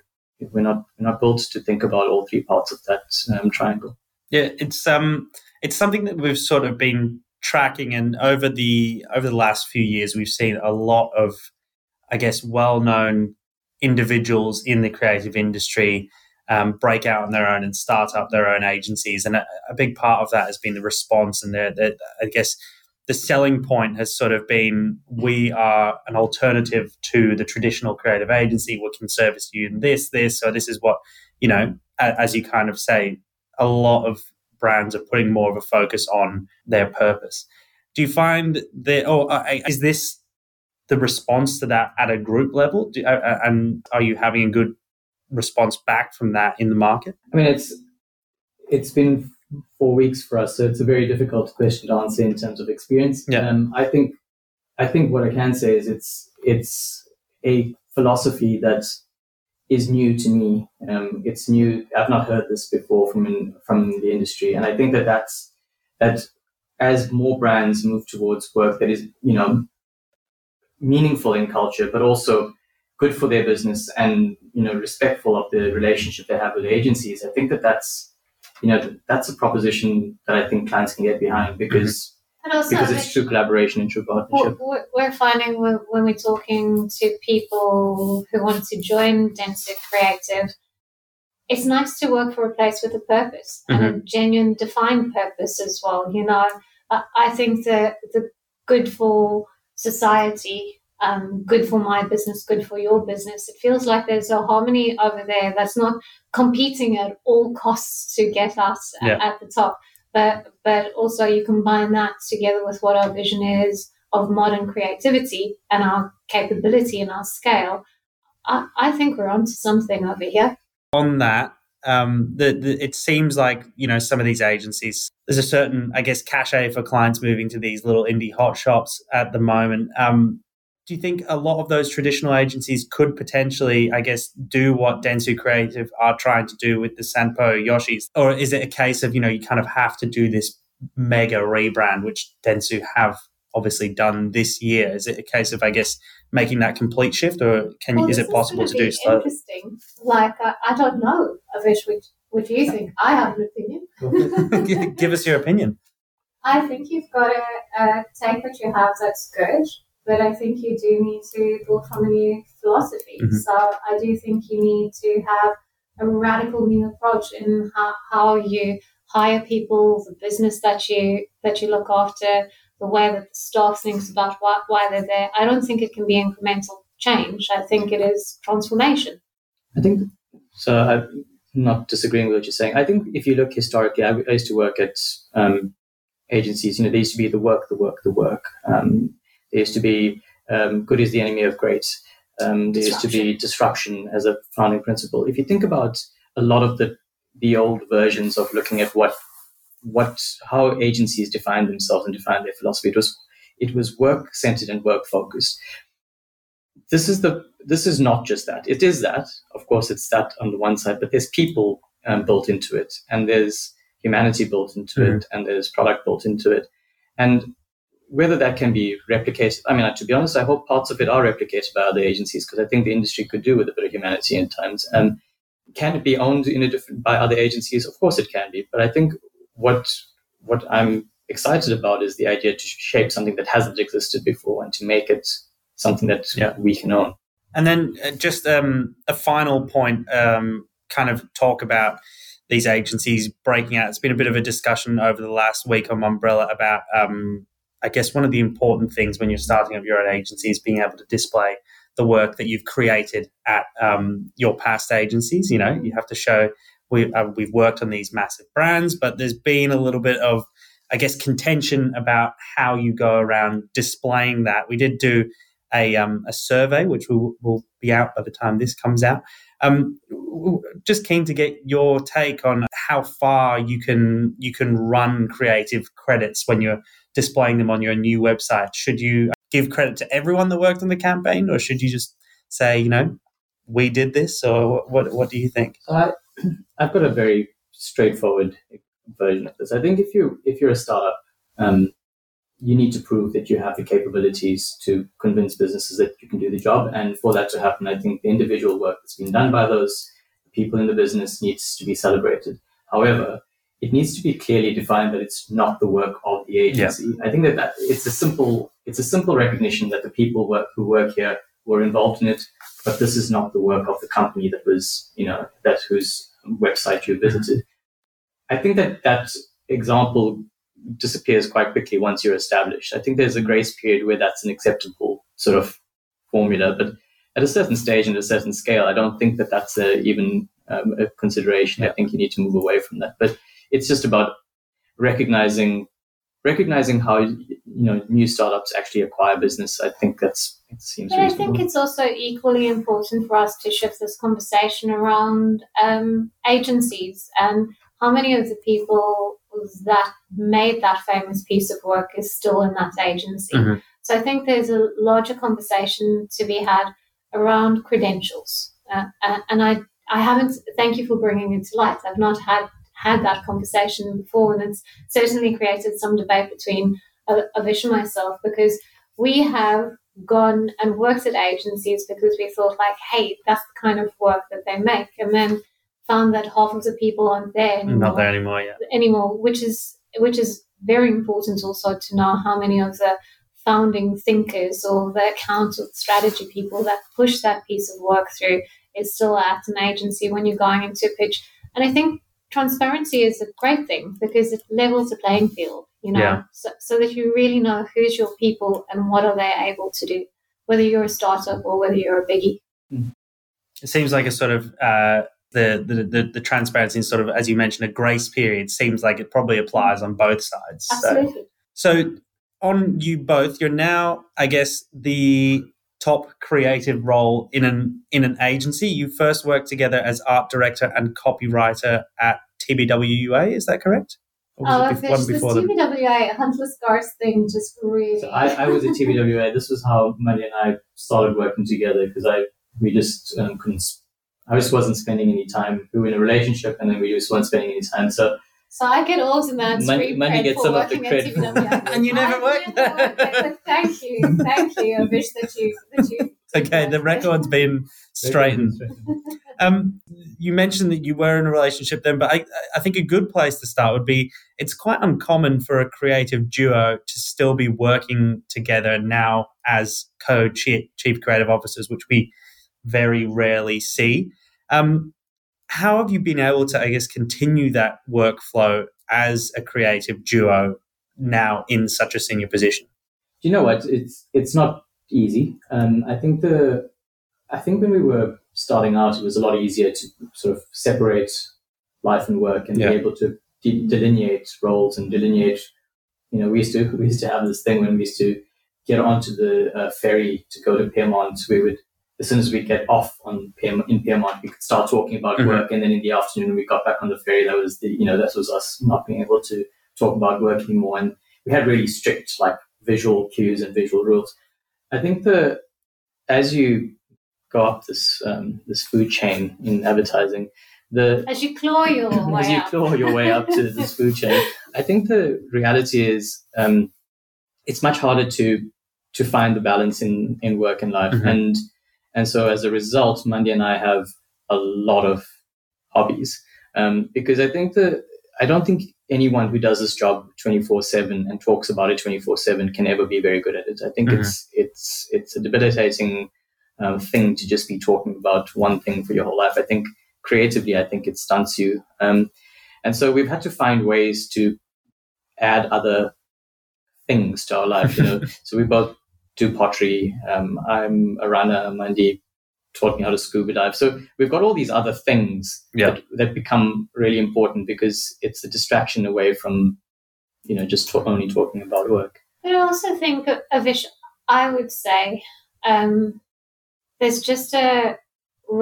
we're not we're not built to think about all three parts of that um, triangle. Yeah, it's um it's something that we've sort of been tracking, and over the over the last few years, we've seen a lot of, I guess, well-known individuals in the creative industry um, break out on their own and start up their own agencies. And a, a big part of that has been the response. And the, the, I guess the selling point has sort of been, we are an alternative to the traditional creative agency. We can service you in this, this. So this is what, you know, as you kind of say, a lot of brands are putting more of a focus on their purpose. Do you find that, or is this the response to that at a group level? Do, uh, and are you having a good response back from that in the market? I mean, it's it's been four weeks for us, so it's a very difficult question to answer in terms of experience. Yeah. Um, I think I think what I can say is it's it's a philosophy that is new to me. Um, it's new. I've not heard this before from in, from the industry, and I think that that's that as more brands move towards work that is, you know, meaningful in culture, but also good for their business and, you know, respectful of the relationship they have with agencies. I think that that's, you know, that's a proposition that I think clients can get behind because and also, because it's true collaboration and true partnership. What we're finding when we're talking to people who want to join Dentsu Creative, it's nice to work for a place with a purpose mm-hmm. and a genuine defined purpose as well. You know, I think that the good for society, um, good for my business, good for your business. It feels like there's a harmony over there that's not competing at all costs to get us yeah. at the top. But but also you combine that together with what our vision is of modern creativity and our capability and our scale. I, I think we're onto something over here. On that, um, the, the, it seems like, you know, some of these agencies, there's a certain, I guess, cachet for clients moving to these little indie hot shops at the moment. Um, do you think a lot of those traditional agencies could potentially, I guess, do what Dentsu Creative are trying to do with the Sampo Yoshis? Or is it a case of, you know, you kind of have to do this mega rebrand, which Dentsu have obviously done this year? Is it a case of, I guess, making that complete shift, or can well, you, is it possible to do so? Interesting. Like, I, I don't know. I wish we'd What do you think? I have an opinion. Give us your opinion. I think you've got to uh, take what you have that's good, but I think you do need to build from a new philosophy. Mm-hmm. So I do think you need to have a radical new approach in how, how you hire people, the business that you that you look after, the way that the staff thinks about why, why they're there. I don't think it can be incremental change. I think it is transformation. I think so. I Not disagreeing with what you're saying. I think if you look historically, I, I used to work at um, agencies, you know, there used to be the work, the work, the work. Um, there used to be um, good is the enemy of great. Um, there used to be disruption as a founding principle. If you think about a lot of the, the old versions of looking at what, what, how agencies define themselves and define their philosophy, it was, it was work-centered and work-focused. This is the this is not just that. It is that, of course, it's that on the one side, but there's people um, built into it, and there's humanity built into mm-hmm. it, and there's product built into it. And whether that can be replicated, I mean, to be honest, I hope parts of it are replicated by other agencies, because I think the industry could do with a bit of humanity in times. And can it be owned in a different by other agencies? Of course, it can be. But I think what what I'm excited about is the idea to shape something that hasn't existed before and to make it something that yeah. we can own. And then just um, a final point, um, kind of talk about these agencies breaking out. It's been a bit of a discussion over the last week on Mumbrella about, um, I guess, one of the important things when you're starting up your own agency is being able to display the work that you've created at um, your past agencies. You know, you have to show we, uh, we've worked on these massive brands, but there's been a little bit of, I guess, contention about how you go around displaying that. We did do A, um, a survey, which will, will be out by the time this comes out. Um, just keen to get your take on how far you can you can run creative credits when you're displaying them on your new website. Should you give credit to everyone that worked on the campaign, or should you just say, you know, we did this, or what? What do you think? Uh, I've got a very straightforward version of this. I think if you if you're a startup, um, you need to prove that you have the capabilities to convince businesses that you can do the job. And for that to happen, I think the individual work that's been done by those people in the business needs to be celebrated. However, it needs to be clearly defined that it's not the work of the agency. Yeah. I think that, that it's a simple it's a simple recognition that the people work, who work here were involved in it, but this is not the work of the company that was, you know, that whose website you visited. Mm-hmm. I think that that example disappears quite quickly once you're established. I think there's a grace period where that's an acceptable sort of formula, but at a certain stage and a certain scale, I don't think that that's a, even um, a consideration. Yeah. I think you need to move away from that. But it's just about recognizing recognizing how, you know, new startups actually acquire business. I think that's it seems. But reasonable. I think it's also equally important for us to shift this conversation around um, agencies and how many of the people that made that famous piece of work is still in that agency. Mm-hmm. So I think there's a larger conversation to be had around credentials, uh, and I I haven't. Thank you for bringing it to light. I've not had. had that conversation before, and it's certainly created some debate between Avish and myself, because we have gone and worked at agencies because we thought, like, hey, that's the kind of work that they make, and then found that half of the people aren't there anymore. Not there anymore, yeah. Anymore, which is which is very important also to know how many of the founding thinkers or the accounts or strategy people that push that piece of work through is still at an agency when you're going into a pitch. And I think transparency is a great thing because it levels the playing field, you know, yeah. so, so that you really know who's your people and what are they able to do, whether you're a startup or whether you're a biggie. It seems like a sort of uh, the, the, the, the transparency is sort of, as you mentioned, a grace period seems like it probably applies on both sides. Absolutely. So, so on you both, you're now, I guess, the top creative role in an in an agency. You first worked together as art director and copywriter at T B W A, is that correct? Or was oh, it bef- one before the T B W A, Huntless Garth thing, just really... So I, I was at T B W A. This was how Mandy and I started working together, because I we just um, couldn't... I just wasn't spending any time. We were in a relationship, and then we just weren't spending any time, so... So I get all the man's Money, money gets some of the credit. And you never worked there. Work there. Thank you. Thank you. I wish that you... That you okay, the record's been straightened. um, you mentioned that you were in a relationship then, but I, I think a good place to start would be it's quite uncommon for a creative duo to still be working together now as co-chief chief creative officers, which we very rarely see. Um How have you been able to, I guess, continue that workflow as a creative duo now in such a senior position? Do you know what? It's it's not easy. Um, I think the I think when we were starting out, it was a lot easier to sort of separate life and work and yeah. be able to de- delineate roles and delineate. You know, we used to we used to have this thing when we used to get onto the uh, ferry to go to Pyrmont. We would. As soon as we get off on Pyrmont, in Pyrmont, we could start talking about mm-hmm. work, and then in the afternoon when we got back on the ferry, that was the you know that was us not being able to talk about work anymore, and we had really strict like visual cues and visual rules. I think the as you go up this um, this food chain in advertising, the as you claw your way as you claw your way up to this food chain, I think the reality is um, it's much harder to to find the balance in in work and life mm-hmm. and And so as a result, Mandy and I have a lot of hobbies um, because I think that I don't think anyone who does this job twenty-four seven and talks about it twenty-four seven can ever be very good at it. I think mm-hmm. it's it's it's a debilitating um, thing to just be talking about one thing for your whole life. I think creatively, I think it stunts you. Um, and so we've had to find ways to add other things to our life. You know, so we both. Do pottery. Um, I'm a runner. Mandy taught me how to scuba dive. So we've got all these other things yeah. that, that become really important because it's a distraction away from, you know, just talk, only talking about work. But I also think, Avish, I would say um, there's just a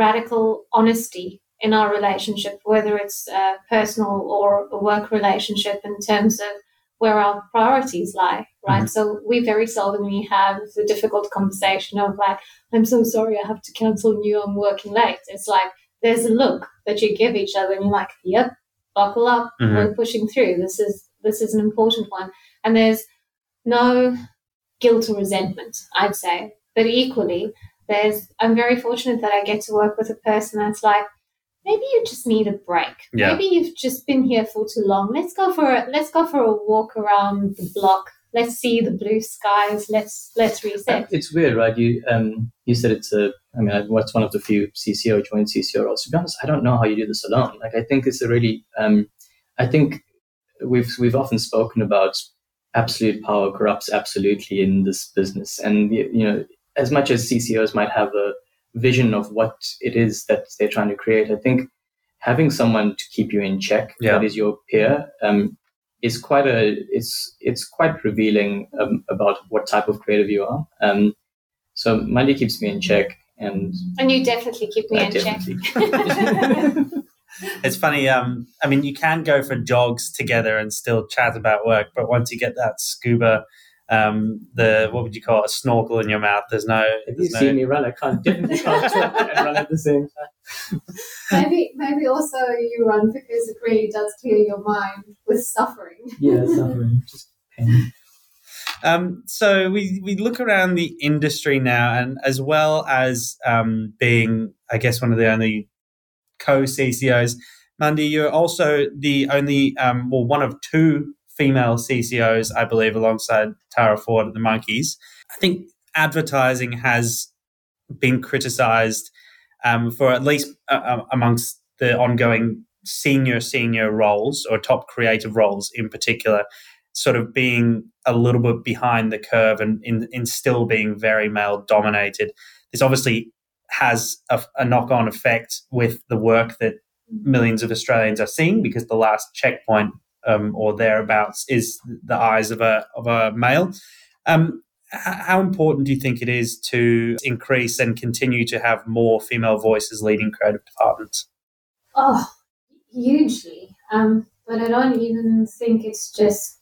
radical honesty in our relationship, whether it's a personal or a work relationship, in terms of where our priorities lie, right? Mm-hmm. So we very seldomly have the difficult conversation of like, I'm so sorry, I have to cancel you, I'm working late. It's like, there's a look that you give each other and you're like, yep, buckle up, mm-hmm. we're pushing through. This is this is an important one. And there's no guilt or resentment, I'd say. But equally, there's I'm very fortunate that I get to work with a person that's like, maybe you just need a break. Yeah. Maybe you've just been here for too long. Let's go for a let's go for a walk around the block. Let's see the blue skies. Let's let's reset. It's weird, right? You um you said it's a. I mean, what's one of the few C C O joint C C O roles. To be honest, I don't know how you do this alone. Like, I think it's a really. Um, I think we've we've often spoken about absolute power corrupts absolutely in this business, and you know, as much as C C Os might have a vision of what it is that they're trying to create, I think having someone to keep you in check yeah. that is your peer. Um, Is quite a it's it's quite revealing um, about what type of creative you are. Um, so Mandy keeps me in check, and and you definitely keep me I in definitely. check. It's funny. Um, I mean, you can go for jogs together and still chat about work, but once you get that scuba, um, the what would you call it, a snorkel in your mouth? There's no. If there's you no... see me run, I can't definitely can't talk and run at the same time. Maybe maybe also you run because it really does clear your mind with suffering. Yeah, suffering, just pain. Um, so we, we look around the industry now, and as well as um, being, I guess, one of the only co-C C Os, Mandy, you're also the only, um, well, one of two female C C Os, I believe, alongside Tara Ford at The Monkeys. I think advertising has been criticised Um, for at least uh, amongst the ongoing senior, senior roles or top creative roles in particular, sort of being a little bit behind the curve and in, in still being very male dominated. This obviously has a, a knock-on effect with the work that millions of Australians are seeing, because the last checkpoint um, or thereabouts is the eyes of a, of a male. Um, How important do you think it is to increase and continue to have more female voices leading creative departments? Oh, hugely. Um, but I don't even think it's just,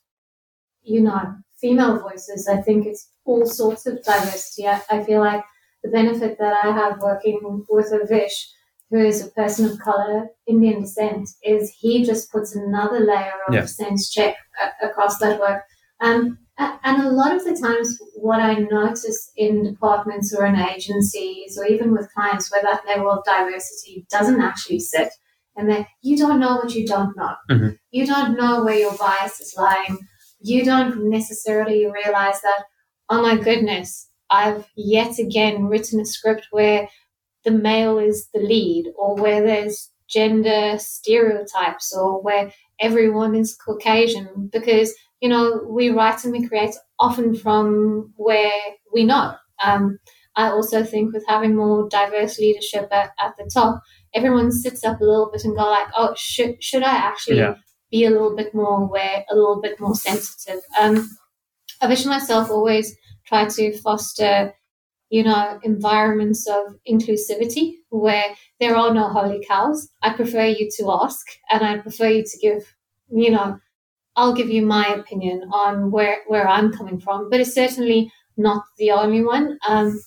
you know, female voices. I think it's all sorts of diversity. I, I feel like the benefit that I have working with Avish, who is a person of colour, Indian descent, is he just puts another layer of yeah. sense check across that work. Um, And a lot of the times what I notice in departments or in agencies or even with clients where that level of diversity doesn't actually sit, and that you don't know what you don't know. Mm-hmm. You don't know where your bias is lying. You don't necessarily realize that, oh, my goodness, I've yet again written a script where the male is the lead, or where there's gender stereotypes, or where everyone is Caucasian, because – you know, we write and we create often from where we know. Um, I also think with having more diverse leadership at, at the top, everyone sits up a little bit and go like, oh, should should I actually yeah. be a little bit more aware, a little bit more sensitive? Um, I wish myself always try to foster, you know, environments of inclusivity where there are no holy cows. I prefer you to ask, and I prefer you to give, you know, I'll give you my opinion on where, where I'm coming from, but it's certainly not the only one. Um,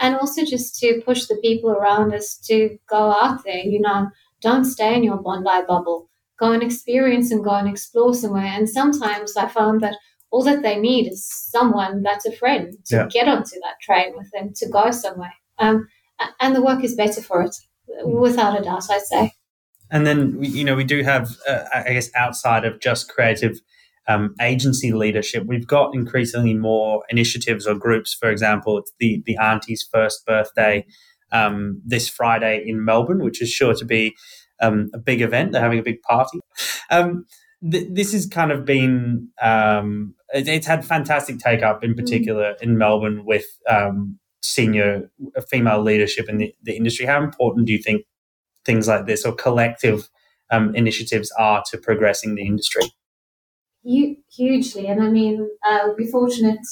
and also just to push the people around us to go out there, you know, don't stay in your Bondi bubble. Go and experience and go and explore somewhere. And sometimes I found that all that they need is someone that's a friend to yeah. get onto that train with them, to go somewhere. Um, and the work is better for it, without a doubt, I'd say. And then, you know, we do have, uh, I guess, outside of just creative um, agency leadership, we've got increasingly more initiatives or groups. For example, it's the, the auntie's first birthday um, this Friday in Melbourne, which is sure to be um, a big event. They're having a big party. Um, th- this has kind of been, um, it, it's had fantastic take up in particular in Melbourne with um, senior female leadership in the, the industry. How important do you think things like this or collective um, initiatives are to progressing the industry? Hugely. And I mean, uh, we're fortunate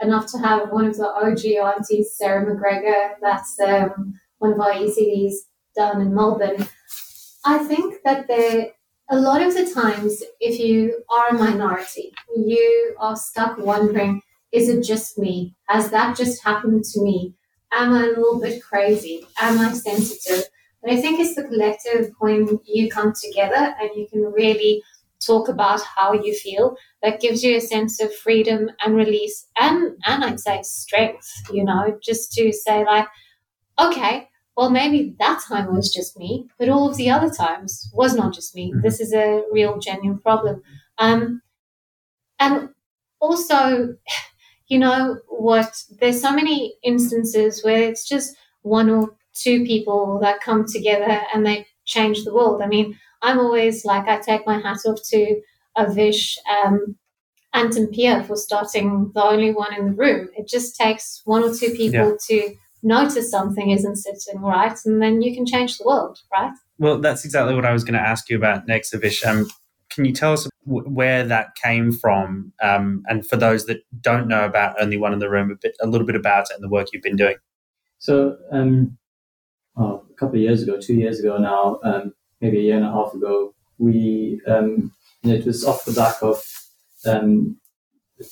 enough to have one of the O G aunties, Sarah McGregor, that's um, one of our E C Ds down in Melbourne. I think that there, a lot of the times, if you are a minority, you are stuck wondering, is it just me? Has that just happened to me? Am I a little bit crazy? Am I sensitive? But I think it's the collective when you come together and you can really talk about how you feel, that gives you a sense of freedom and release and, and I'd say strength, you know, just to say like, okay, well, maybe that time was just me, but all of the other times was not just me. This is a real genuine problem. Um, and also, you know what, there's so many instances where it's just one or two people that come together and they change the world. I mean, I'm always like, I take my hat off to Avish um, Anton Pierre for starting The Only One in the Room. It just takes one or two people yeah. to notice something isn't sitting right, and then you can change the world, right? Well, that's exactly what I was going to ask you about next, Avish. Um, can you tell us w- where that came from? Um, and for those that don't know about Only One in the Room, a, bit, a little bit about it and the work you've been doing. So um, oh, a couple of years ago, two years ago now, um, maybe a year and a half ago, we um, it was off the back of um,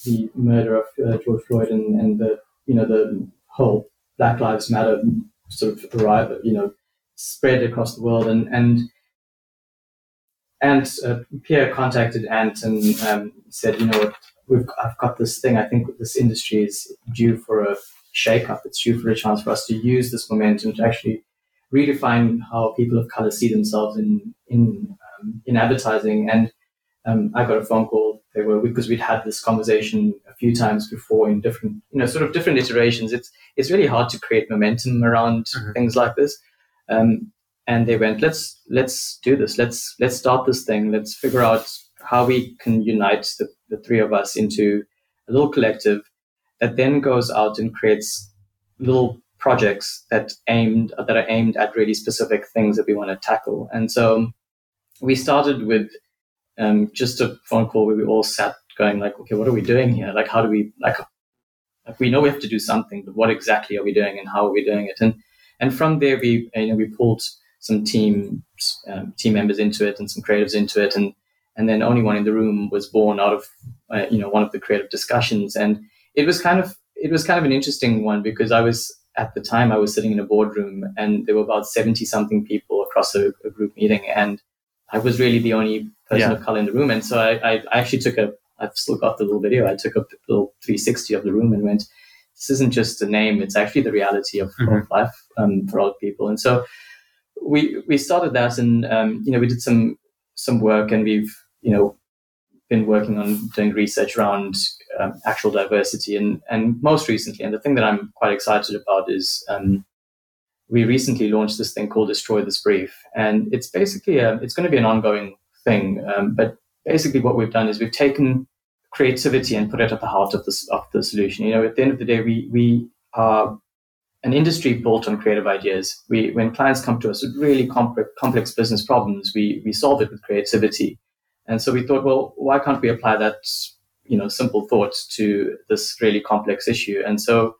the murder of uh, George Floyd and, and the you know the whole Black Lives Matter sort of arrival, you know, spread across the world, and and and uh, Pierre contacted Ant and um, said, you know what, we've I've got this thing. I think this industry is due for a shake-up. It's due for a chance for us to use this momentum to actually redefine how people of color see themselves in in um, in advertising. And um, I got a phone call. They were because we'd had this conversation a few times before in different, you know, sort of different iterations. It's it's really hard to create momentum around mm-hmm. things like this. Um, and they went, let's let's do this. Let's let's start this thing. Let's figure out how we can unite the, the three of us into a little collective that then goes out and creates little projects that aimed that are aimed at really specific things that we want to tackle. And so we started with um, just a phone call where we all sat going like, okay, what are we doing here? Like, how do we, like, like we know we have to do something, but what exactly are we doing and how are we doing it? And and from there, we you know we pulled some team um, team members into it and some creatives into it, and and then Only One in the Room was born out of uh, you know one of the creative discussions. And it was kind of it was kind of an interesting one because I was. At the time, I was sitting in a boardroom and there were about seventy-something people across a, a group meeting, and I was really the only person yeah. of color in the room. And so I, I actually took a, I've still got the little video, I took a little three sixty of the room and went, this isn't just a name, it's actually the reality of, mm-hmm. of life um, for all people. And so we we started that, and, um, you know, we did some some work, and we've, you know, been working on doing research around um, actual diversity, and and most recently, and the thing that I'm quite excited about is um, we recently launched this thing called Destroy This Brief, and it's basically a, it's going to be an ongoing thing. Um, but basically, what we've done is we've taken creativity and put it at the heart of this of the solution. You know, at the end of the day, we we are an industry built on creative ideas. We when clients come to us with really complex complex business problems, we we solve it with creativity. And so we thought, well, why can't we apply that, you know, simple thought to this really complex issue? And so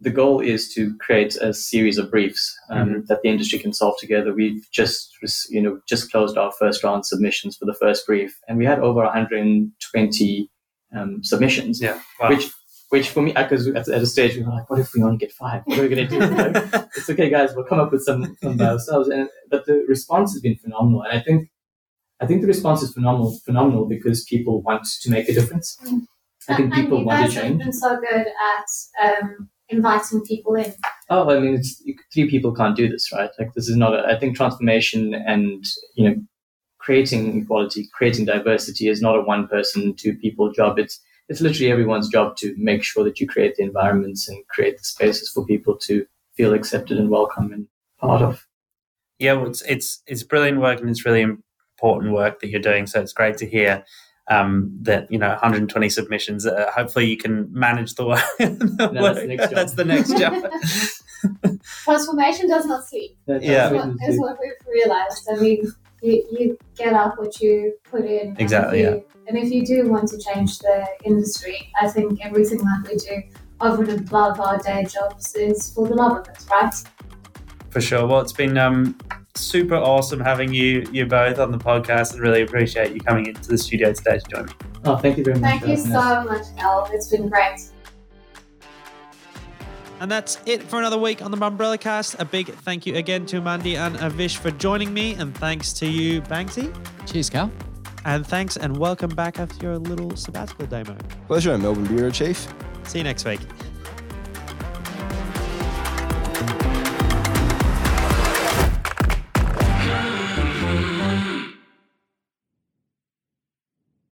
the goal is to create a series of briefs um, mm-hmm. that the industry can solve together. We've just, you know, just closed our first round submissions for the first brief, and we had over one hundred twenty um, submissions, yeah. wow. which, which for me, because at, at a stage we were like, what if we only get five? What are we going to do? Like, it's okay, guys, we'll come up with some, some by ourselves. And but the response has been phenomenal, and I think. I think the response is phenomenal, phenomenal because people want to make a difference. Mm. I think and people you want guys to change. Have been so good at um, inviting people in. Oh, I mean, it's, three people can't do this, right? Like, this is not. A, I think transformation and you know, creating equality, creating diversity is not a one-person, two-people job. It's it's literally everyone's job to make sure that you create the environments and create the spaces for people to feel accepted and welcome and part of. Yeah, well, it's it's it's brilliant work, and it's really. Im- important work that you're doing, so it's great to hear um, that you know one hundred twenty submissions. Uh, hopefully, you can manage the work. the no, work. That's the next job. Transformation does not sleep. Yeah, what, is what we've realised. I mean, you, you get up what you put in. Exactly. And if, you, yeah. and if you do want to change the industry, I think everything that we do over and above our day jobs is for the love of it, right? For sure. Well, it's been. Um, Super awesome having you you both on the podcast, and really appreciate you coming into the studio today to join me. Oh, thank you very much. Thank you so much, Cal. It's been great. And that's it for another week on the Mumbrella Cast. A big thank you again to Mandy and Avish for joining me. And thanks to you, Banksy. Cheers, Cal. And thanks and welcome back after your little sabbatical demo. Pleasure, Melbourne Bureau Chief. See you next week.